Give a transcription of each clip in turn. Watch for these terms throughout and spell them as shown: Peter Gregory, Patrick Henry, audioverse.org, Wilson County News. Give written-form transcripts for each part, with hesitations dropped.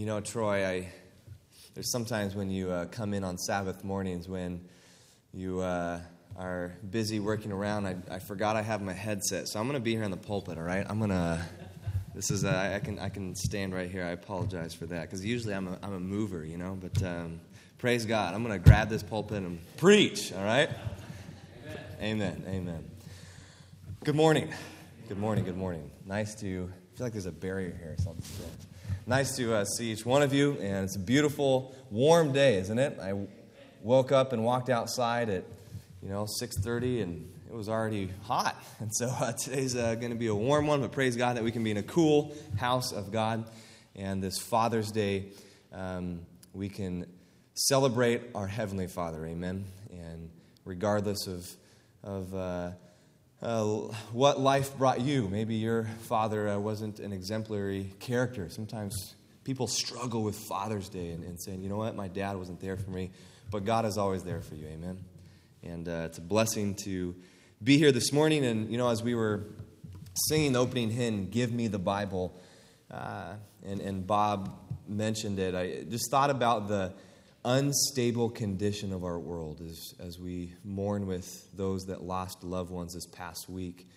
You know, Troy, there's sometimes when you come in on Sabbath mornings when you are busy working around, I forgot I have my headset, so I'm going to be here in the pulpit, all right? I can stand right here. I apologize for that, because usually I'm a mover, you know, but praise God. I'm going to grab this pulpit and preach, all right? Amen. Amen. Good morning. Nice to, I feel like there's a barrier here, so I'll just go. Nice to see each one of you, and it's a beautiful, warm day, isn't it? I woke up and walked outside at, 6:30, and it was already hot, and so today's going to be a warm one, but praise God that we can be in a cool house of God, and this Father's Day, we can celebrate our Heavenly Father, amen, and regardless of what life brought you. Maybe your father wasn't an exemplary character. Sometimes people struggle with Father's Day and saying, you know what, my dad wasn't there for me, but God is always there for you, amen? And it's a blessing to be here this morning. And, as we were singing the opening hymn, Give Me the Bible, and Bob mentioned it, I just thought about the unstable condition of our world as we mourn with those that lost loved ones this past week.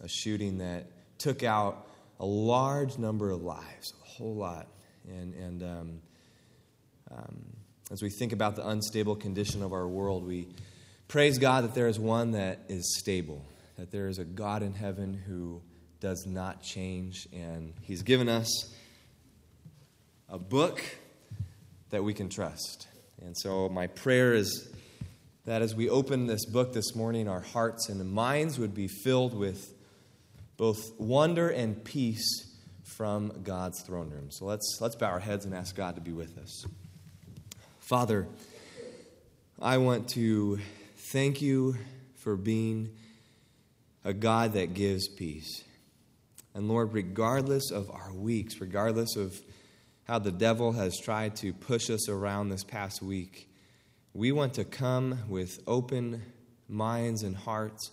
A shooting that took out a large number of lives, a whole lot. And as we think about the unstable condition of our world, we praise God that there is one that is stable, that there is a God in heaven who does not change. And He's given us a book that we can trust. And so my prayer is that as we open this book this morning, our hearts and minds would be filled with both wonder and peace from God's throne room. So let's bow our heads and ask God to be with us. Father, I want to thank you for being a God that gives peace. And Lord, regardless of our weeks, regardless of how the devil has tried to push us around this past week, we want to come with open minds and hearts,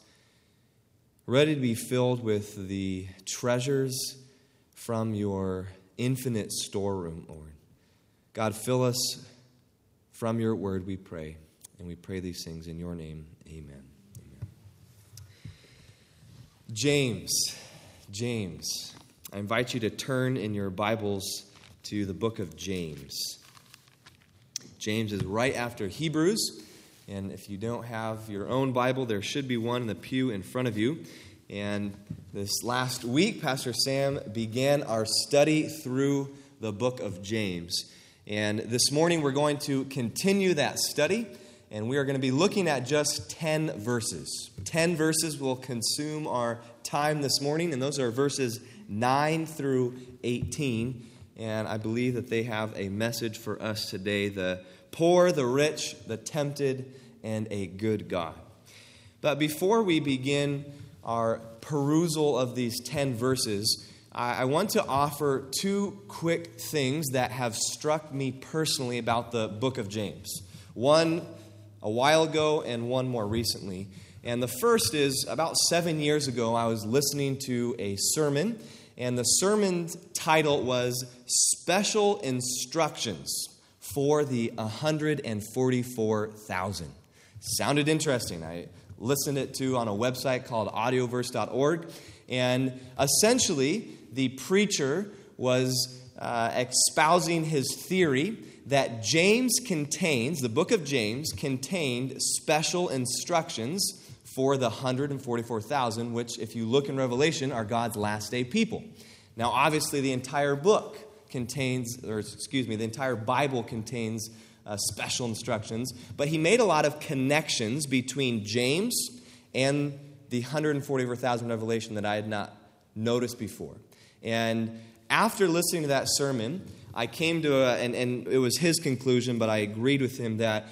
ready to be filled with the treasures from your infinite storeroom, Lord. God, fill us from your word, we pray. And we pray these things in your name. Amen. James. I invite you to turn in your Bibles to the book of James. James is right after Hebrews, and if you don't have your own Bible, there should be one in the pew in front of you. And this last week, Pastor Sam began our study through the book of James. And this morning, we're going to continue that study, and we are going to be looking at just 10 verses. 10 verses will consume our time this morning, and those are verses 9 through 18. And I believe that they have a message for us today: the poor, the rich, the tempted, and a good God. But before we begin our perusal of these 10 verses, I want to offer two quick things that have struck me personally about the book of James. One a while ago and one more recently. And the first is, about 7 years ago, I was listening to a sermon, and the sermon's title was Special Instructions for the 144,000. Sounded interesting. I listened it to on a website called audioverse.org. And essentially, the preacher was espousing his theory that the book of James contained special instructions for the 144,000, which, if you look in Revelation, are God's last day people. Now, obviously, the entire Bible contains special instructions, but he made a lot of connections between James and the 144,000 Revelation that I had not noticed before. And after listening to that sermon, I came to and it was his conclusion, but I agreed with him that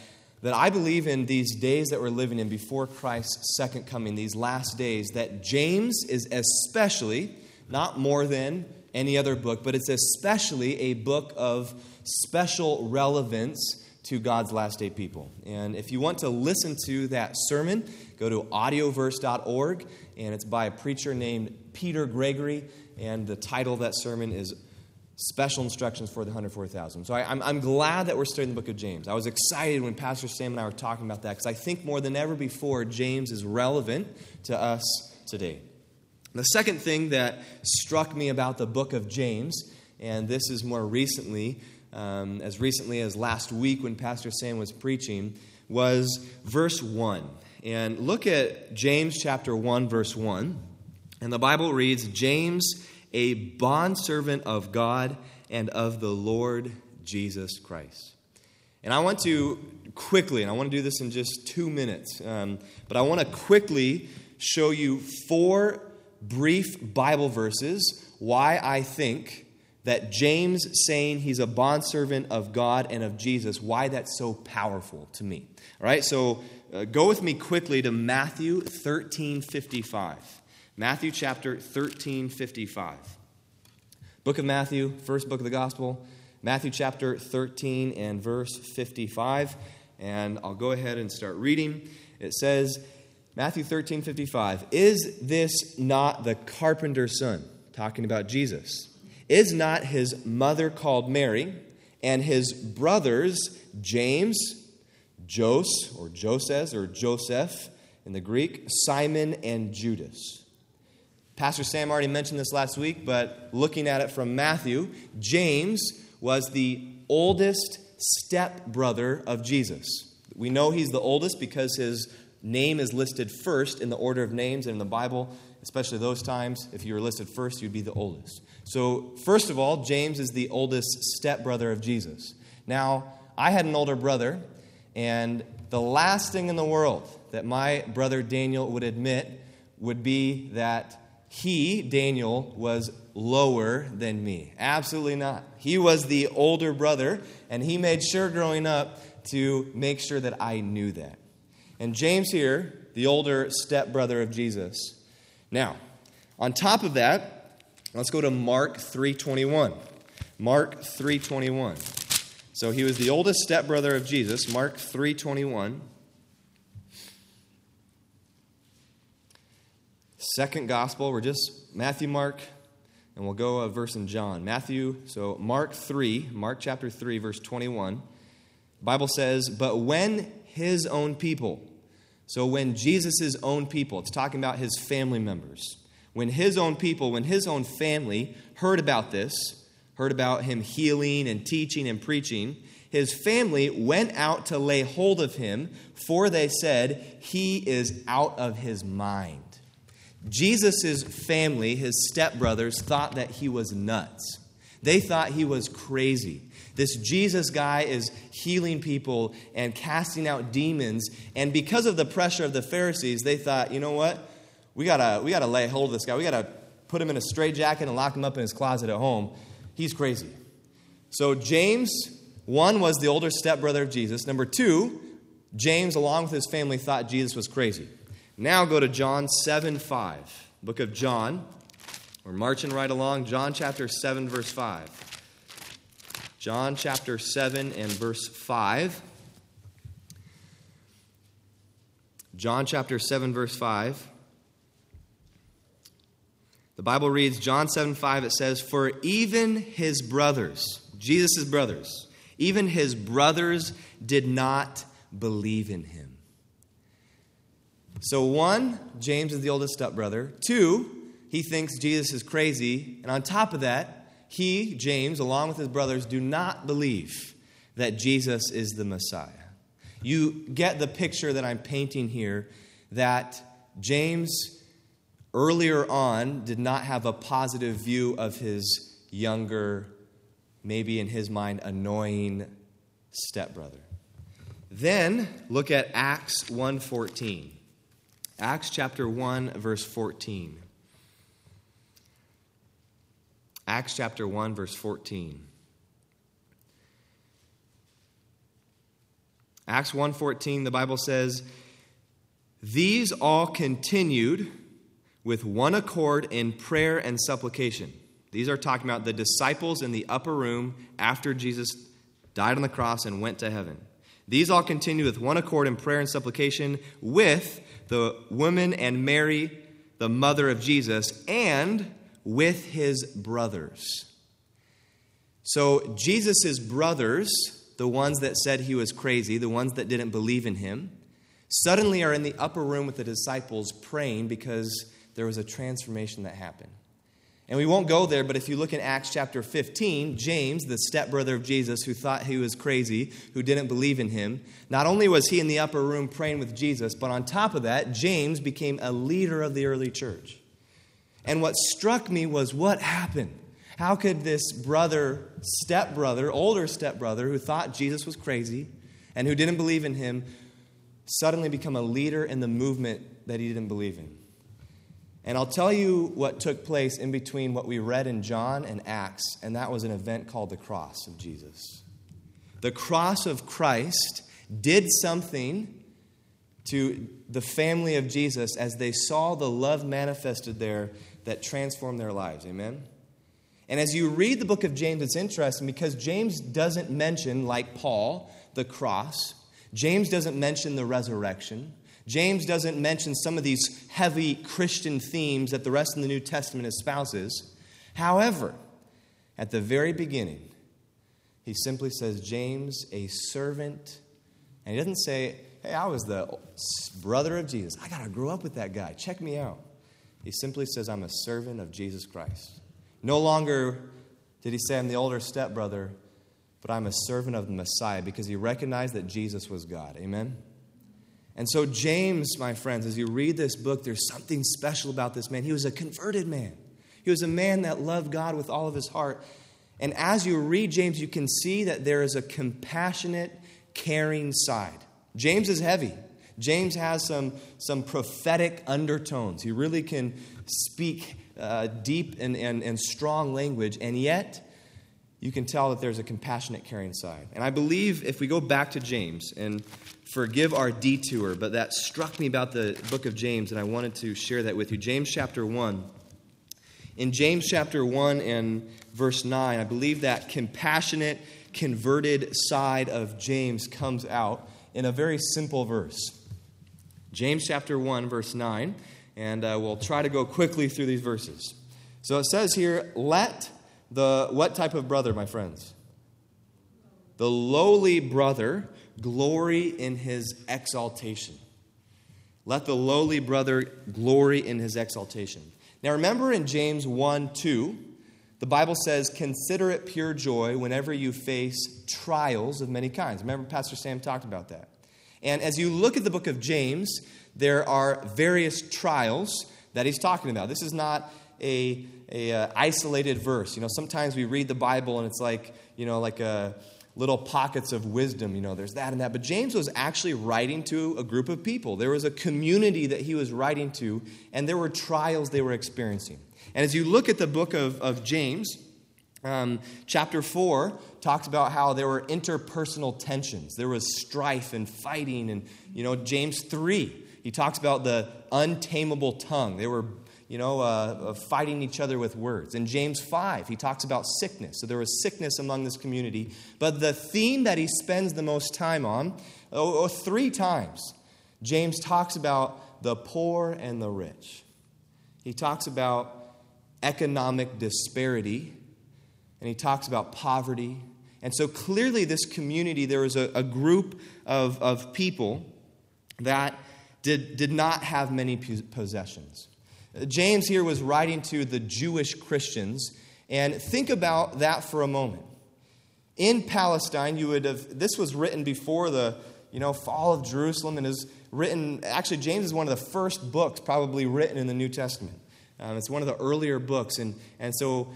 I believe in these days that we're living in before Christ's second coming, these last days, that James is especially, not more than any other book, but it's especially a book of special relevance to God's last day people. And if you want to listen to that sermon, go to audioverse.org, and it's by a preacher named Peter Gregory, and the title of that sermon is special instructions for the 144,000. So I'm glad that we're studying the book of James. I was excited when Pastor Sam and I were talking about that, because I think more than ever before, James is relevant to us today. The second thing that struck me about the book of James, and this is more recently, as recently as last week when Pastor Sam was preaching, was verse 1. And look at James chapter 1, verse 1. And the Bible reads, James, a bondservant of God and of the Lord Jesus Christ. And I want to quickly, and I want to do this in just 2 minutes, but I want to quickly show you 4 brief Bible verses why I think that James saying he's a bondservant of God and of Jesus, why that's so powerful to me. All right, so go with me quickly to Matthew 13:55. Matthew chapter 13:55. Book of Matthew, first book of the gospel. Matthew chapter 13 and verse 55. And I'll go ahead and start reading. It says, Matthew 13:55. Is this not the carpenter's son? Talking about Jesus. Is not his mother called Mary, and his brothers James, Joseph in the Greek, Simon, and Judas? Pastor Sam already mentioned this last week, but looking at it from Matthew, James was the oldest stepbrother of Jesus. We know he's the oldest because his name is listed first in the order of names in the Bible, especially those times. If you were listed first, you'd be the oldest. So, first of all, James is the oldest stepbrother of Jesus. Now, I had an older brother, and the last thing in the world that my brother Daniel would admit would be that he, Daniel, was lower than me. Absolutely not. He was the older brother, and he made sure growing up to make sure that I knew that. And James here, the older stepbrother of Jesus. Now, on top of that, let's go to Mark 3:21. Mark 3:21. So he was the oldest stepbrother of Jesus, Mark 3:21. Second gospel, we're just Matthew, Mark, and we'll go a verse in John. So Mark chapter 3, verse 21. The Bible says, but when his own people, so when Jesus' own people, it's talking about his family members. When his own people, when his own family heard about this, heard about him healing and teaching and preaching, his family went out to lay hold of him, for they said, he is out of his mind. Jesus' family, his stepbrothers, thought that he was nuts. They thought he was crazy. This Jesus guy is healing people and casting out demons. And because of the pressure of the Pharisees, they thought, you know what? We gotta lay hold of this guy. We gotta put him in a straitjacket and lock him up in his closet at home. He's crazy. So James, 1, was the older stepbrother of Jesus. Number 2, James, along with his family, thought Jesus was crazy. Now go to John 7:5. Book of John. We're marching right along. John chapter 7, verse 5. John chapter 7 and verse 5. John chapter 7, verse 5. The Bible reads, John 7:5, it says, for even his brothers, Jesus' brothers, even his brothers did not believe in him. So 1, James is the oldest stepbrother. 2, he thinks Jesus is crazy. And on top of that, he, James, along with his brothers, do not believe that Jesus is the Messiah. You get the picture that I'm painting here, that James earlier on did not have a positive view of his younger, maybe in his mind, annoying stepbrother. Then look at Acts 1:14. Acts chapter 1, verse 14. Acts chapter 1, verse 14. Acts 1:14, the Bible says, these all continued with one accord in prayer and supplication. These are talking about the disciples in the upper room after Jesus died on the cross and went to heaven. These all continued with one accord in prayer and supplication with the woman and Mary, the mother of Jesus, and with his brothers. So Jesus' brothers, the ones that said he was crazy, the ones that didn't believe in him, suddenly are in the upper room with the disciples praying because there was a transformation that happened. And we won't go there, but if you look in Acts chapter 15, James, the stepbrother of Jesus, who thought he was crazy, who didn't believe in him, not only was he in the upper room praying with Jesus, but on top of that, James became a leader of the early church. And what struck me was what happened. How could this older stepbrother, who thought Jesus was crazy and who didn't believe in him, suddenly become a leader in the movement that he didn't believe in? And I'll tell you what took place in between what we read in John and Acts, and that was an event called the cross of Jesus. The cross of Christ did something to the family of Jesus as they saw the love manifested there that transformed their lives. Amen? And as you read the book of James, it's interesting because James doesn't mention, like Paul, the cross. James doesn't mention the resurrection. James doesn't mention some of these heavy Christian themes that the rest of the New Testament espouses. However, at the very beginning, he simply says, James, a servant. And he doesn't say, hey, I was the brother of Jesus. I got to grow up with that guy. Check me out. He simply says, I'm a servant of Jesus Christ. No longer did he say, I'm the older stepbrother, but I'm a servant of the Messiah, because he recognized that Jesus was God. Amen? And so James, my friends, as you read this book, there's something special about this man. He was a converted man. He was a man that loved God with all of his heart. And as you read James, you can see that there is a compassionate, caring side. James is heavy. James has some prophetic undertones. He really can speak deep and strong language. And yet, you can tell that there's a compassionate, caring side. And I believe if we go back to James and... forgive our detour, but that struck me about the book of James, and I wanted to share that with you. James chapter 1. In James chapter 1 and verse 9, I believe that compassionate, converted side of James comes out in a very simple verse. James chapter 1, verse 9, and we'll try to go quickly through these verses. So it says here, let the, what type of brother, my friends? The lowly brother... glory in his exaltation. Let the lowly brother glory in his exaltation. Now remember in James 1:2, the Bible says, consider it pure joy whenever you face trials of many kinds. Remember Pastor Sam talked about that. And as you look at the book of James, there are various trials that he's talking about. This is not a isolated verse. You know, sometimes we read the Bible and it's like, you know, like a... little pockets of wisdom, you know, there's that and that. But James was actually writing to a group of people. There was a community that he was writing to, and there were trials they were experiencing. And as you look at the book of James, chapter 4 talks about how there were interpersonal tensions. There was strife and fighting. And, you know, James 3, he talks about the untamable tongue. They were, you know, fighting each other with words. In James 5, he talks about sickness. So there was sickness among this community. But the theme that he spends the most time on, three times, James talks about the poor and the rich. He talks about economic disparity, and he talks about poverty. And so clearly this community, there was a group of people that did not have many possessions. James here was writing to the Jewish Christians, and think about that for a moment. In Palestine, this was written before the, you know, fall of Jerusalem, and is written, actually James is one of the first books probably written in the New Testament. It's one of the earlier books, and so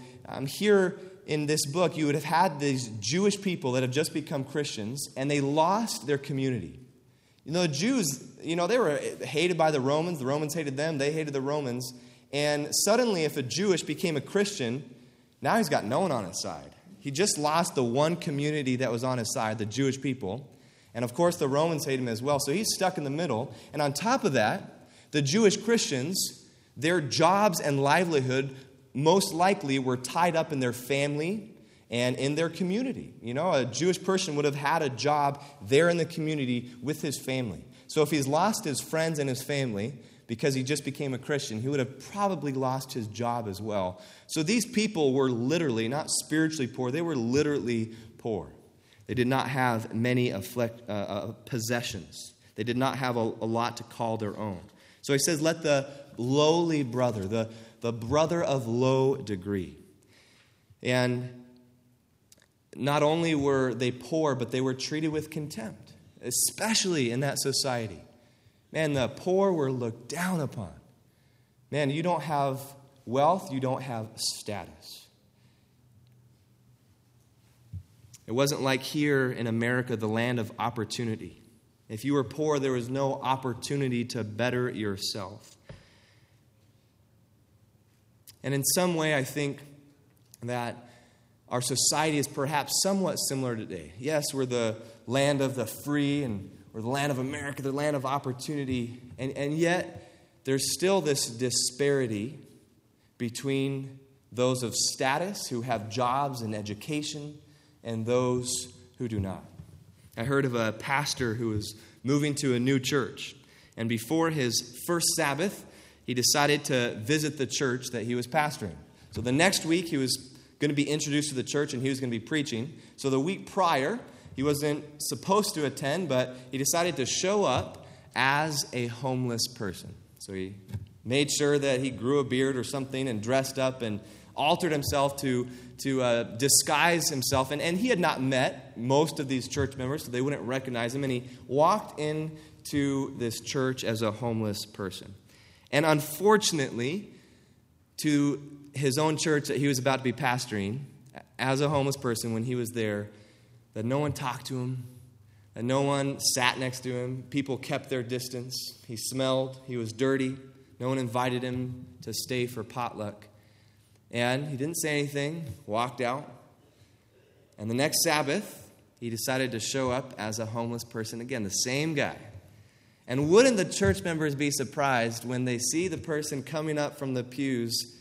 here in this book, you would have had these Jewish people that have just become Christians, and they lost their community. You know, the Jews, you know, they were hated by the Romans. The Romans hated them. They hated the Romans. And suddenly, if a Jewish became a Christian, now he's got no one on his side. He just lost the one community that was on his side, the Jewish people. And, of course, the Romans hate him as well. So he's stuck in the middle. And on top of that, the Jewish Christians, their jobs and livelihood most likely were tied up in their family and in their community. You know, a Jewish person would have had a job there in the community with his family. So if he's lost his friends and his family, because he just became a Christian, he would have probably lost his job as well. So these people were literally, not spiritually poor, they were literally poor. They did not have many possessions. They did not have a lot to call their own. So he says, let the lowly brother, the brother of low degree. And not only were they poor, but they were treated with contempt, especially in that society. Man, the poor were looked down upon. Man, you don't have wealth, you don't have status. It wasn't like here in America, the land of opportunity. If you were poor, there was no opportunity to better yourself. And in some way, I think that our society is perhaps somewhat similar today. Yes, we're the land of the free, and we're the land of America, the land of opportunity. And yet, there's still this disparity between those of status who have jobs and education and those who do not. I heard of a pastor who was moving to a new church. And before his first Sabbath, he decided to visit the church that he was pastoring. So the next week, he was going to be introduced to the church and he was going to be preaching. So the week prior, he wasn't supposed to attend, but he decided to show up as a homeless person. So he made sure that he grew a beard or something and dressed up and altered himself to disguise himself. And he had not met most of these church members, so they wouldn't recognize him. And he walked into this church as a homeless person. And unfortunately, to his own church that he was about to be pastoring, as a homeless person when he was there, that no one talked to him, that no one sat next to him. People kept their distance. He smelled. He was dirty. No one invited him to stay for potluck. And he didn't say anything, walked out. And the next Sabbath, he decided to show up as a homeless person again, the same guy. And wouldn't the church members be surprised when they see the person coming up from the pews?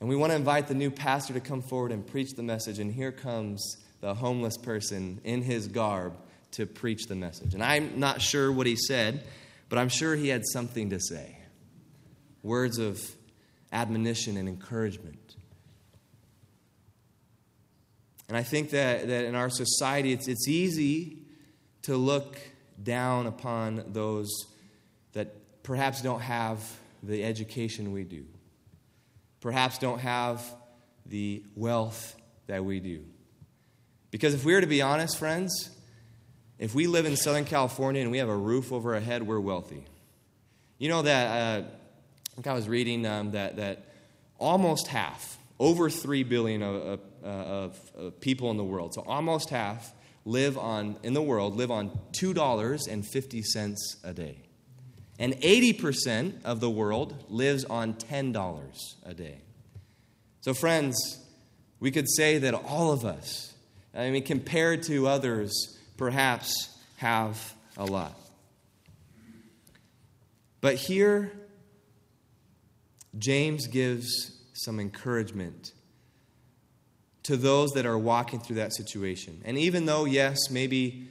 And we want to invite the new pastor to come forward and preach the message. And here comes the homeless person in his garb to preach the message. And I'm not sure what he said, but I'm sure he had something to say. Words of admonition and encouragement. And I think that in our society, it's easy to look down upon those that perhaps don't have the education we do. Perhaps don't have the wealth that we do. Because if we were to be honest, friends, if we live in Southern California and we have a roof over our head, we're wealthy. You know that, I think I was reading that almost half, over 3 billion of people in the world, so almost half live on $2.50 a day. And 80% of the world lives on $10 a day. So friends, we could say that all of us, I mean, compared to others, perhaps have a lot. But here, James gives some encouragement to those that are walking through that situation. And even though, yes, maybe,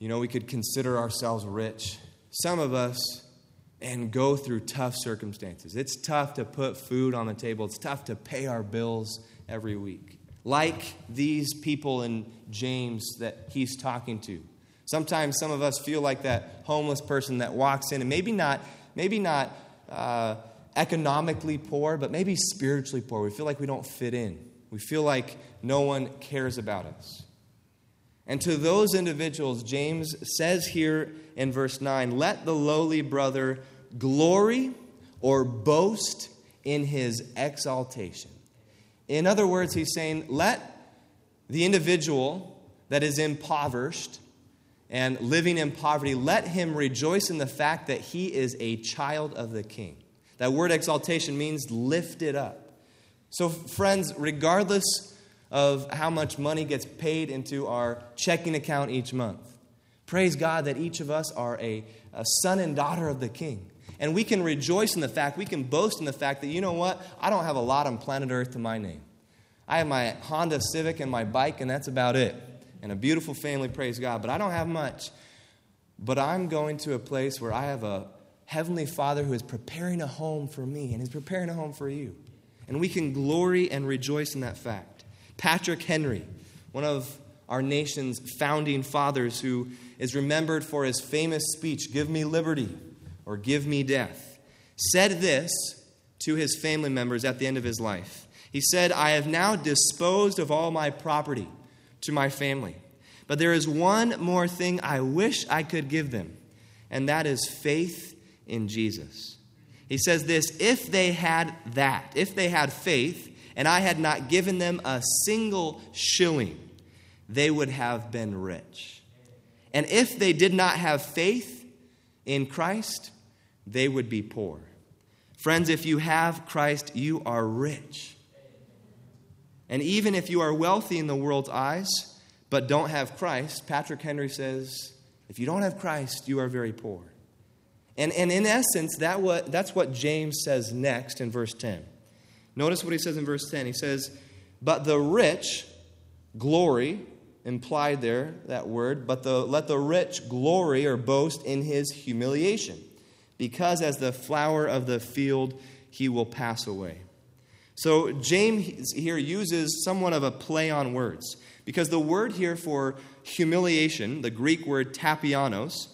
we could consider ourselves rich, some of us and go through tough circumstances. It's tough to put food on the table. It's tough to pay our bills every week. Like these people in James that he's talking to. Sometimes some of us feel like that homeless person that walks in and maybe not economically poor, but maybe spiritually poor. We feel like we don't fit in. We feel like no one cares about us. And to those individuals, James says here in verse 9, let the lowly brother glory or boast in his exaltation. In other words, he's saying, let the individual that is impoverished and living in poverty, let him rejoice in the fact that he is a child of the King. That word exaltation means lifted up. So friends, regardless of how much money gets paid into our checking account each month. Praise God that each of us are a son and daughter of the King. And we can rejoice in the fact, we can boast in the fact that, you know what, I don't have a lot on planet Earth to my name. I have my Honda Civic and my bike, and that's about it. And a beautiful family, praise God. But I don't have much. But I'm going to a place where I have a Heavenly Father who is preparing a home for me and is preparing a home for you. And we can glory and rejoice in that fact. Patrick Henry, one of our nation's founding fathers, who is remembered for his famous speech, "Give me liberty or give me death," said this to his family members at the end of his life. He said, "I have now disposed of all my property to my family, but there is one more thing I wish I could give them, and that is faith in Jesus." He says this, "If they had that, if they had faith, and I had not given them a single shilling, they would have been rich. And if they did not have faith in Christ, they would be poor." Friends, if you have Christ, you are rich. And even if you are wealthy in the world's eyes, but don't have Christ, Patrick Henry says, if you don't have Christ, you are very poor. And in essence, that's what James says next in verse 10. Notice what he says in verse 10. He says, "But the rich glory," implied there, that word, "let the rich glory or boast in his humiliation, because as the flower of the field he will pass away." So James here uses somewhat of a play on words, because the word here for humiliation, the Greek word tapianos,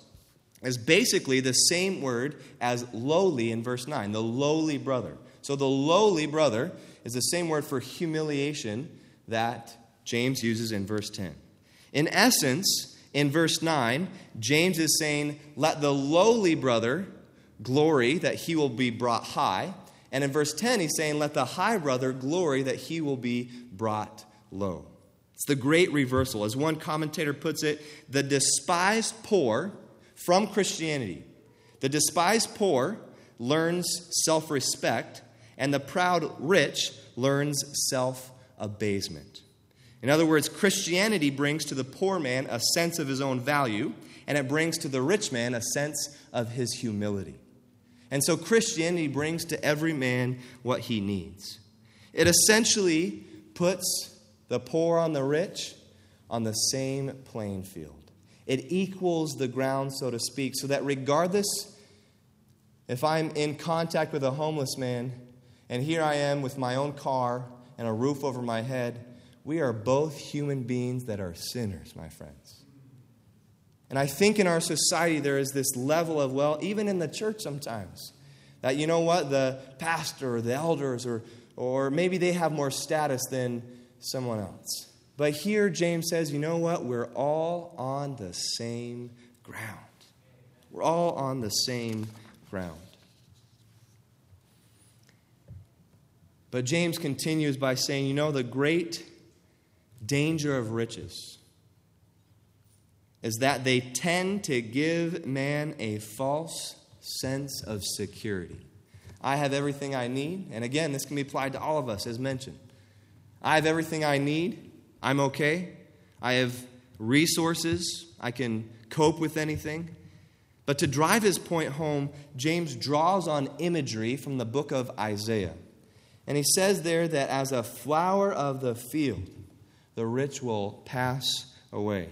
is basically the same word as lowly in verse 9, the lowly brother. So the lowly brother is the same word for humiliation that James uses in verse 10. In essence, in verse 9, James is saying, let the lowly brother glory that he will be brought high. And in verse 10, he's saying, let the high brother glory that he will be brought low. It's the great reversal. As one commentator puts it, the despised poor from Christianity, the despised poor learns self-respect, and the proud rich learns self-abasement. In other words, Christianity brings to the poor man a sense of his own value, and it brings to the rich man a sense of his humility. And so Christianity brings to every man what he needs. It essentially puts the poor on the rich on the same playing field. It equals the ground, so to speak, so that regardless, if I'm in contact with a homeless man, and here I am with my own car and a roof over my head, we are both human beings that are sinners, my friends. And I think in our society there is this level of, well, even in the church sometimes, that, you know what, the pastor or the elders or maybe they have more status than someone else. But here James says, you know what, we're all on the same ground. We're all on the same ground. But James continues by saying, you know, the great danger of riches is that they tend to give man a false sense of security. I have everything I need. And again, this can be applied to all of us as mentioned. I have everything I need. I'm okay. I have resources. I can cope with anything. But to drive his point home, James draws on imagery from the book of Isaiah. And he says there that as a flower of the field, the rich will pass away.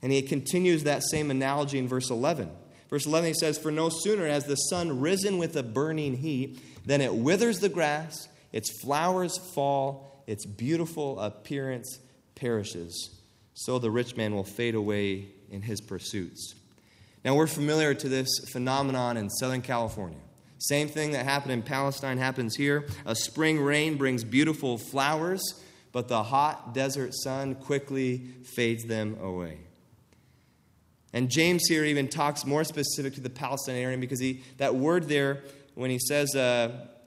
And he continues that same analogy in verse 11. Verse 11, he says, "For no sooner has the sun risen with a burning heat, than it withers the grass, its flowers fall, its beautiful appearance perishes. So the rich man will fade away in his pursuits." Now we're familiar to this phenomenon in Southern California. Same thing that happened in Palestine happens here. A spring rain brings beautiful flowers, but the hot desert sun quickly fades them away. And James here even talks more specific to the Palestinian area, because that word there, when he says,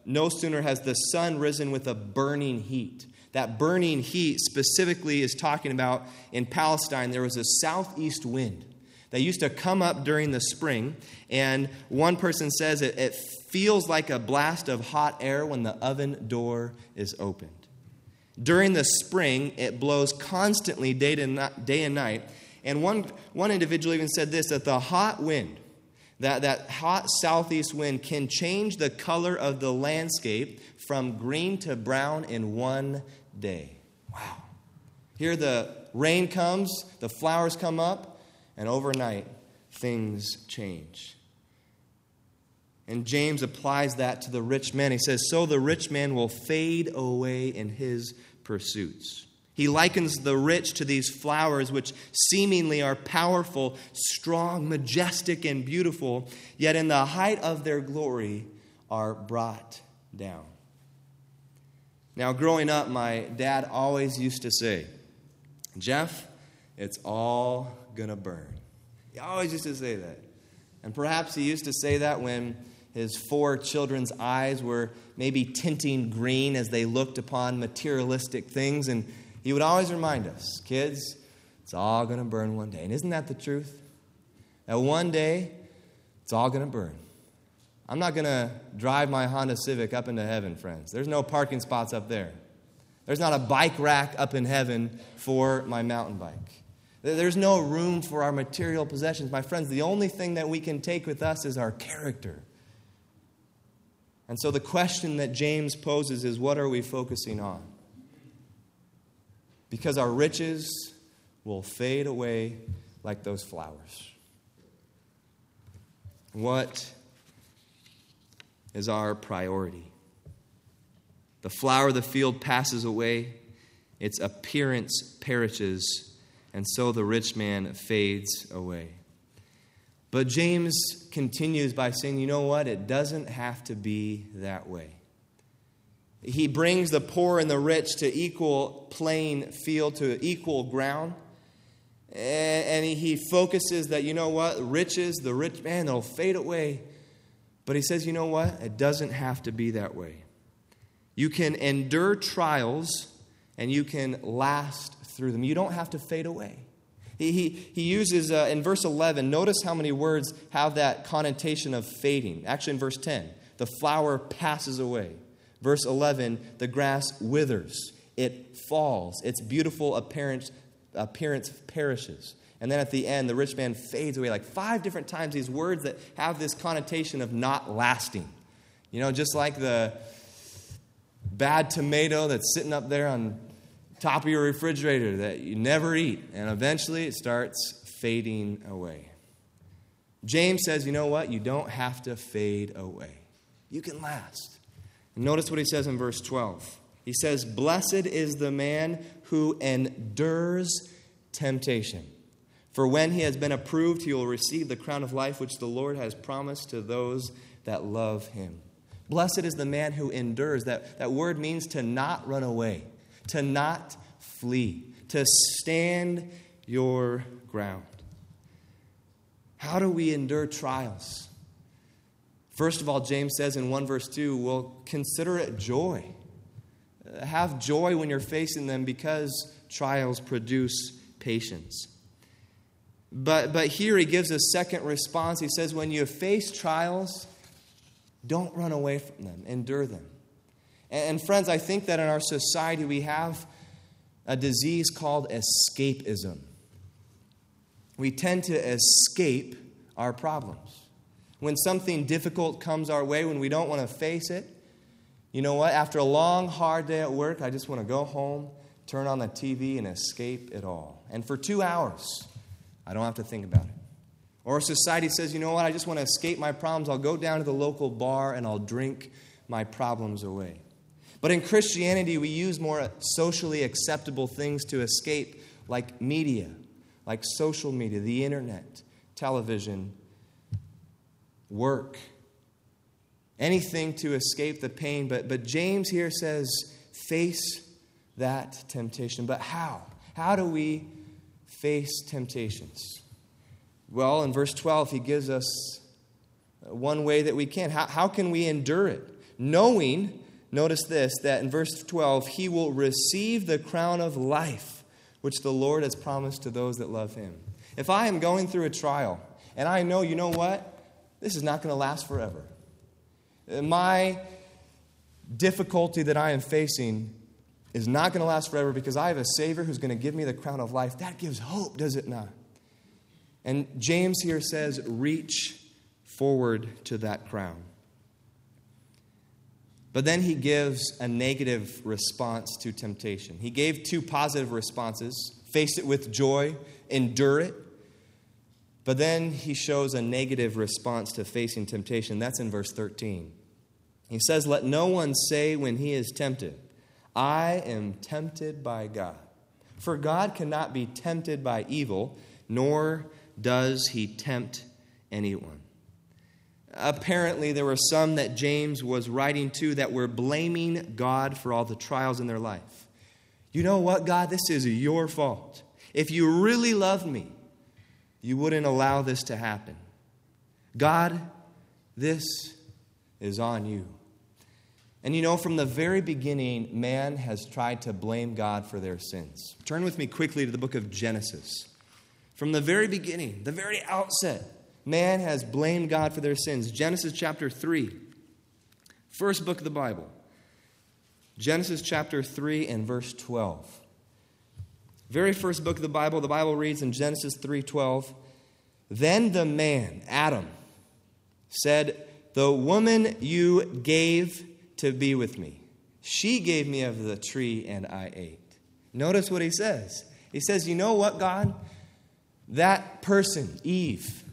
no sooner has the sun risen with a burning heat. That burning heat specifically is talking about in Palestine, there was a southeast wind that used to come up during the spring. And one person says it feels like a blast of hot air when the oven door is opened. During the spring, it blows constantly day and night. And one individual even said this, that the hot wind, that hot southeast wind can change the color of the landscape from green to brown in one day. Wow. Here the rain comes, the flowers come up, and overnight things change. And James applies that to the rich man. He says, so the rich man will fade away in his pursuits. He likens the rich to these flowers which seemingly are powerful, strong, majestic, and beautiful, yet in the height of their glory are brought down. Now, growing up, my dad always used to say, Jeff, it's all gonna burn. He always used to say that. And perhaps he used to say that when his four children's eyes were maybe tinting green as they looked upon materialistic things. And he would always remind us, kids, it's all going to burn one day. And isn't that the truth? That one day, it's all going to burn. I'm not going to drive my Honda Civic up into heaven, friends. There's no parking spots up there. There's not a bike rack up in heaven for my mountain bike. There's no room for our material possessions. My friends, the only thing that we can take with us is our character. And so the question that James poses is, what are we focusing on? Because our riches will fade away like those flowers. What is our priority? The flower of the field passes away, its appearance perishes, and so the rich man fades away. But James continues by saying, you know what? It doesn't have to be that way. He brings the poor and the rich to equal plain field, to equal ground. And he focuses that, you know what? Riches, the rich man, they'll fade away. But he says, you know what? It doesn't have to be that way. You can endure trials and you can last through them. You don't have to fade away. He uses, in verse 11, notice how many words have that connotation of fading. Actually, in verse 10, the flower passes away. Verse 11, the grass withers. It falls. Its beautiful appearance perishes. And then at the end, the rich man fades away. Like 5 different times, these words that have this connotation of not lasting. You know, just like the bad tomato that's sitting up there on top of your refrigerator that you never eat, and eventually it starts fading away. James says, you know what? You don't have to fade away. You can last. And notice what he says in verse 12. He says, blessed is the man who endures temptation. For when he has been approved, he will receive the crown of life which the Lord has promised to those that love him. Blessed is the man who endures. That word means to not run away, to not flee, to stand your ground. How do we endure trials? First of all, James says in 1 verse 2, well, consider it joy. Have joy when you're facing them because trials produce patience. But here he gives a second response. He says, when you face trials, don't run away from them. Endure them. And friends, I think that in our society we have a disease called escapism. We tend to escape our problems. When something difficult comes our way, when we don't want to face it, you know what? After a long, hard day at work, I just want to go home, turn on the TV, and escape it all. And for 2 hours, I don't have to think about it. Or society says, you know what? I just want to escape my problems. I'll go down to the local bar and I'll drink my problems away. But in Christianity, we use more socially acceptable things to escape, like media, like social media, the internet, television, work, anything to escape the pain. But James here says, face that temptation. But how? How do we face temptations? Well, in verse 12, he gives us one way that we can. How can we endure it? Knowing, notice this, that in verse 12, he will receive the crown of life, which the Lord has promised to those that love him. If I am going through a trial, and I know, you know what? This is not going to last forever. My difficulty that I am facing is not going to last forever because I have a Savior who's going to give me the crown of life. That gives hope, does it not? And James here says, reach forward to that crown. But then he gives a negative response to temptation. He gave 2 positive responses. Face it with joy, endure it. But then he shows a negative response to facing temptation. That's in verse 13. He says, "Let no one say when he is tempted, 'I am tempted by God.' For God cannot be tempted by evil, nor does he tempt anyone." Apparently, there were some that James was writing to that were blaming God for all the trials in their life. You know what, God? This is your fault. If you really loved me, you wouldn't allow this to happen. God, this is on you. And you know, from the very beginning, man has tried to blame God for their sins. Turn with me quickly to the book of Genesis. From the very beginning, the very outset, man has blamed God for their sins. Genesis chapter 3, first book of the Bible. Genesis chapter 3 and verse 12. Very first book of the Bible reads in Genesis 3:12, "Then the man, Adam, said, 'The woman you gave to be with me, she gave me of the tree and I ate.'" Notice what he says. He says, "You know what, God? That person, Eve,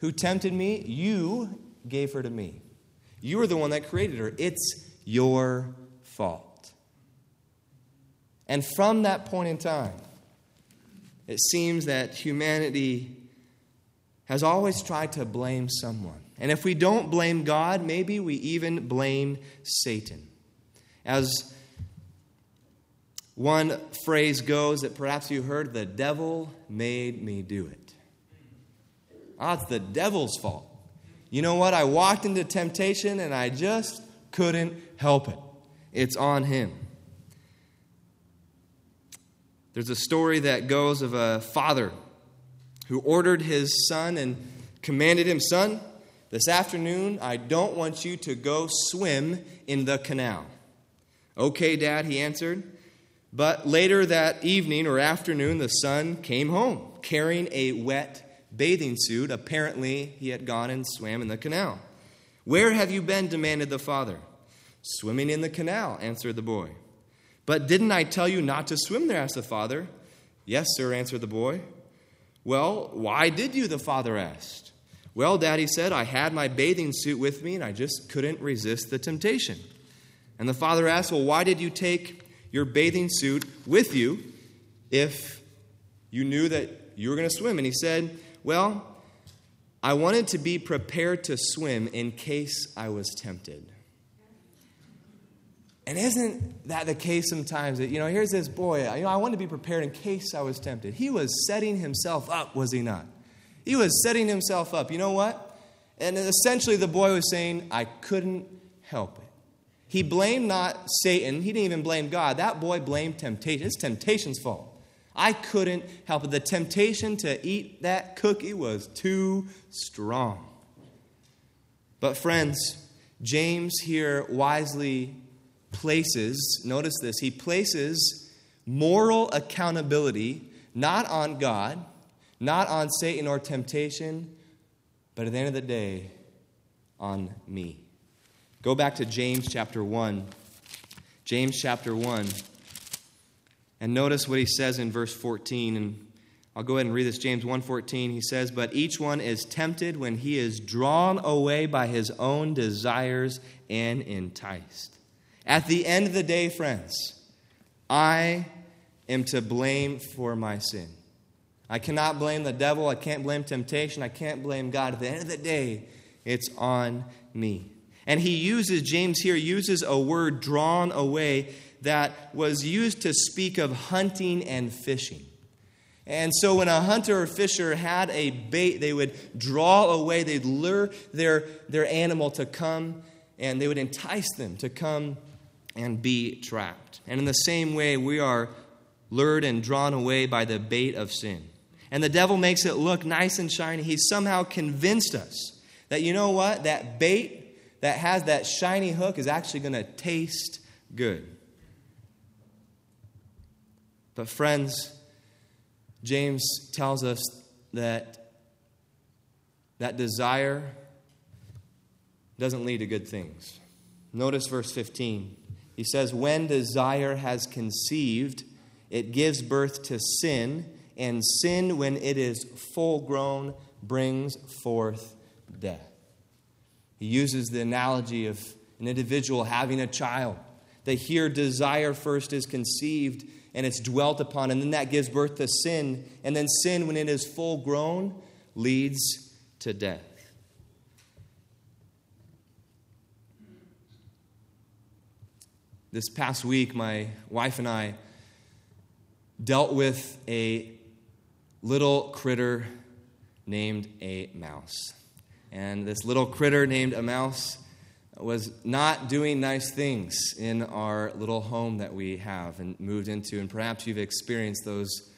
who tempted me, you gave her to me. You were the one that created her. It's your fault." And from that point in time, it seems that humanity has always tried to blame someone. And if we don't blame God, maybe we even blame Satan. As one phrase goes that perhaps you heard, "The devil made me do it." It's the devil's fault. You know what? I walked into temptation and I just couldn't help it. It's on him. There's a story that goes of a father who ordered his son and commanded him, "Son, this afternoon I don't want you to go swim in the canal." "Okay, Dad," he answered. But later that evening or afternoon, the son came home carrying a wet bathing suit. Apparently, he had gone and swam in the canal. "Where have you been?" demanded the father. "Swimming in the canal," answered the boy. "But didn't I tell you not to swim there?" asked the father. "Yes, sir," answered the boy. "Well, why did you?" the father asked. "Well, Dad," he said, "I had my bathing suit with me and I just couldn't resist the temptation." And the father asked, "Well, why did you take your bathing suit with you if you knew that you were going to swim?" And he said, "Well, I wanted to be prepared to swim in case I was tempted." And isn't that the case sometimes? That, you know, here's this boy. You know, I wanted to be prepared in case I was tempted. He was setting himself up, was he not? He was setting himself up. You know what? And essentially the boy was saying, "I couldn't help it." He blamed not Satan. He didn't even blame God. That boy blamed temptation. It's temptation's fault. I couldn't help it. The temptation to eat that cookie was too strong. But friends, James here wisely places, notice this, he places moral accountability not on God, not on Satan or temptation, but at the end of the day, on me. Go back to James chapter 1. James chapter 1. And notice what he says in verse 14. And I'll go ahead and read this. James 1:14. He says, "But each one is tempted when he is drawn away by his own desires and enticed." At the end of the day, friends, I am to blame for my sin. I cannot blame the devil. I can't blame temptation. I can't blame God. At the end of the day, it's on me. And he uses, James here uses a word, drawn away, that was used to speak of hunting and fishing. And so when a hunter or fisher had a bait, they would draw away, they'd lure their animal to come, and they would entice them to come and be trapped. And in the same way, we are lured and drawn away by the bait of sin. And the devil makes it look nice and shiny. He's somehow convinced us that, you know what, that bait that has that shiny hook is actually going to taste good. But friends, James tells us that that desire doesn't lead to good things. Notice verse 15. He says, "When desire has conceived, it gives birth to sin, and sin, when it is full grown, brings forth death. He uses the analogy of an individual having a child, that here desire first is conceived and it's dwelt upon, and then that gives birth to sin, and then sin, when it is full grown, leads to death. This past week, my wife and I dealt with a little critter named a mouse. And this little critter named a mouse was not doing nice things in our little home that we have and moved into. And perhaps you've experienced those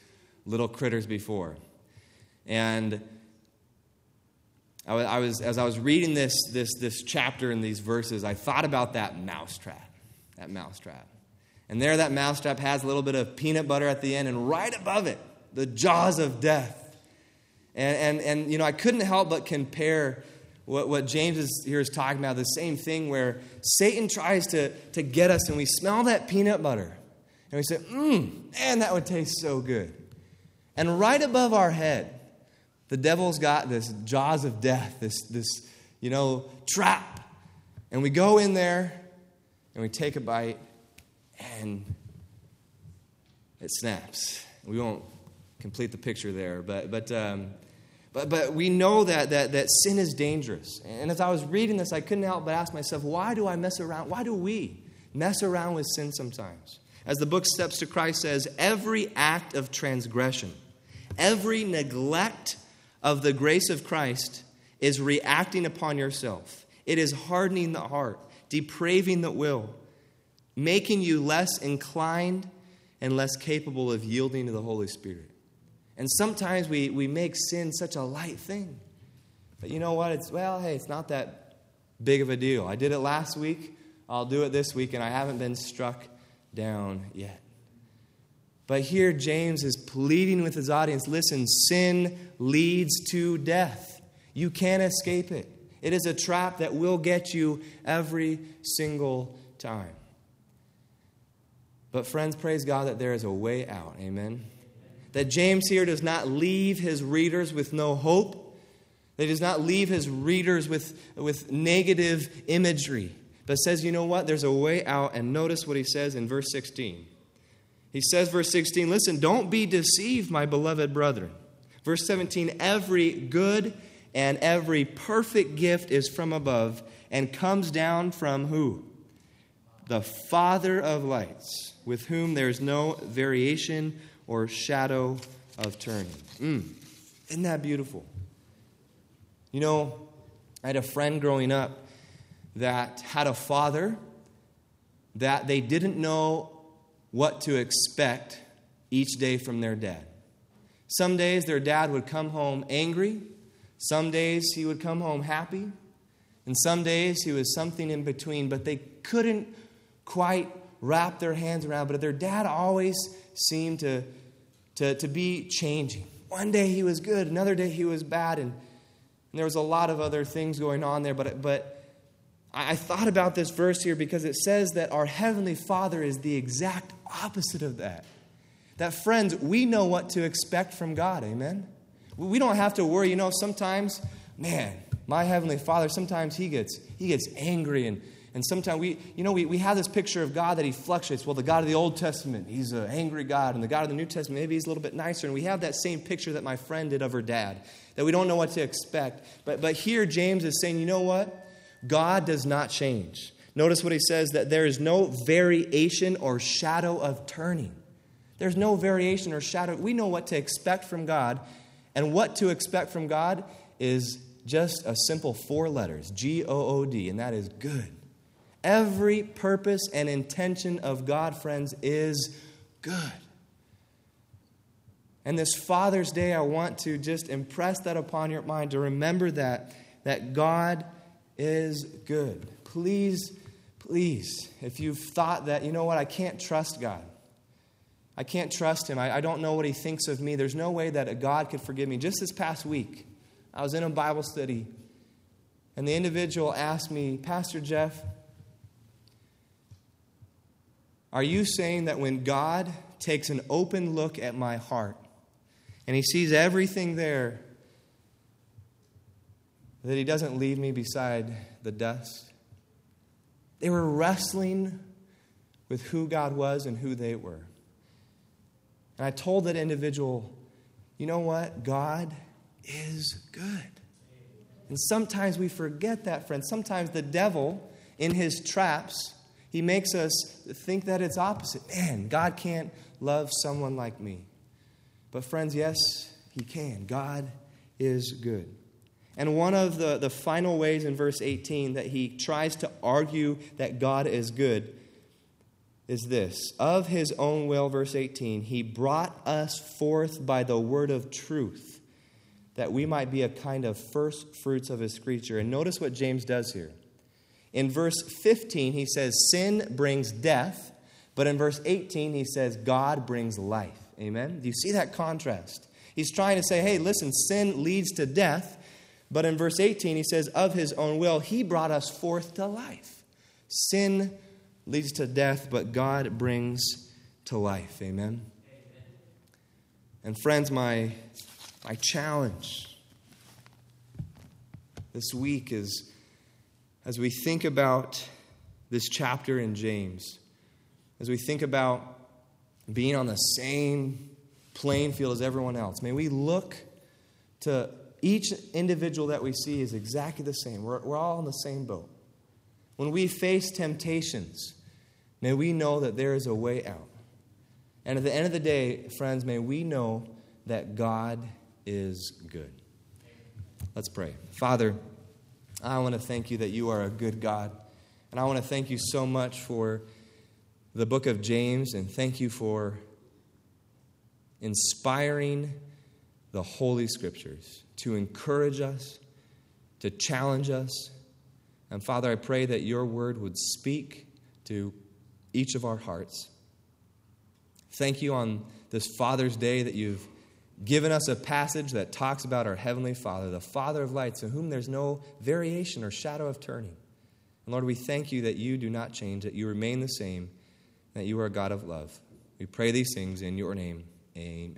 little critters before. And as I was reading this chapter and these verses, I thought about that mousetrap. And there that mousetrap has a little bit of peanut butter at the end, and right above it, the jaws of death. And you know, I couldn't help but compare what James is talking about, the same thing where Satan tries to get us, and we smell that peanut butter, and we say, man, that would taste so good. And right above our head, the devil's got this jaws of death, this trap. And we go in there, and we take a bite, and it snaps. We won't complete the picture there, but we know that sin is dangerous. And as I was reading this, I couldn't help but ask myself, why do we mess around with sin sometimes? As the book Steps to Christ says, every act of transgression, every neglect of the grace of Christ is reacting upon yourself. It is hardening the heart, depraving the will, making you less inclined and less capable of yielding to the Holy Spirit. And sometimes we make sin such a light thing. But you know what? It's not that big of a deal. I did it last week. I'll do it this week, and I haven't been struck down yet. But here James is pleading with his audience, listen, sin leads to death. You can't escape it. It is a trap that will get you every single time. But friends, praise God that there is a way out. Amen. That James here does not leave his readers with no hope. That he does not leave his readers with negative imagery. But says, you know what? There's a way out. And notice what he says in verse 16. He says, verse 16, listen, don't be deceived, my beloved brethren. Verse 17, every good and every perfect gift is from above and comes down from who? The Father of lights, with whom there is no variation or shadow of turning. Isn't that beautiful? You know, I had a friend growing up that had a father that they didn't know what to expect each day from their dad. Some days their dad would come home angry. Some days he would come home happy. And some days he was something in between, but they couldn't quite wrap their hands around. But their dad always seemed to be changing. One day he was good, another day he was bad, and there was a lot of other things going on there. But I thought about this verse here because it says that our Heavenly Father is the exact opposite of that. That, friends, we know what to expect from God, amen? We don't have to worry. You know, sometimes, man, my Heavenly Father, sometimes he gets angry and sometimes we have this picture of God that he fluctuates. Well, the God of the Old Testament, he's an angry God. And the God of the New Testament, maybe he's a little bit nicer. And we have that same picture that my friend did of her dad, that we don't know what to expect. But here James is saying, you know what? God does not change. Notice what he says, that there is no variation or shadow of turning. There's no variation or shadow. We know what to expect from God. And what to expect from God is just a simple 4 letters, G-O-O-D, and that is good. Every purpose and intention of God, friends, is good. And this Father's Day, I want to just impress that upon your mind, to remember that God is good. Please, please, if you've thought that, you know what, I can't trust God. I can't trust him. I don't know what he thinks of me. There's no way that a God could forgive me. Just this past week, I was in a Bible study, and the individual asked me, Pastor Jeff, are you saying that when God takes an open look at my heart And he sees everything there. That he doesn't leave me beside the dust. They were wrestling with who God was and who they were. And I told that individual, you know what? God is good. And sometimes we forget that, friends. Sometimes the devil, in his traps, he makes us think that it's opposite. Man, God can't love someone like me. But friends, yes, he can. God is good. And one of the final ways in verse 18 that he tries to argue that God is good is this. Of his own will, verse 18, he brought us forth by the word of truth, that we might be a kind of first fruits of his creature. And notice what James does here. In verse 15, he says, sin brings death. But in verse 18, he says, God brings life. Amen? Do you see that contrast? He's trying to say, hey, listen, sin leads to death. But in verse 18, he says, of his own will, he brought us forth to life. Sin leads to death, but God brings to life. Amen? Amen. And friends, my challenge this week is, as we think about this chapter in James, as we think about being on the same playing field as everyone else, may we look to each individual that we see is exactly the same. We're all in the same boat. When we face temptations, may we know that there is a way out. And at the end of the day, friends, may we know that God is good. Let's pray. Father, I want to thank you that you are a good God. And I want to thank you so much for the book of James, and thank you for inspiring the Holy Scriptures to encourage us, to challenge us. And Father, I pray that your word would speak to each of our hearts. Thank you on this Father's Day that you've given us a passage that talks about our Heavenly Father, the Father of lights, in whom there's no variation or shadow of turning. And Lord, we thank you that you do not change, that you remain the same, that you are a God of love. We pray these things in your name. Amen.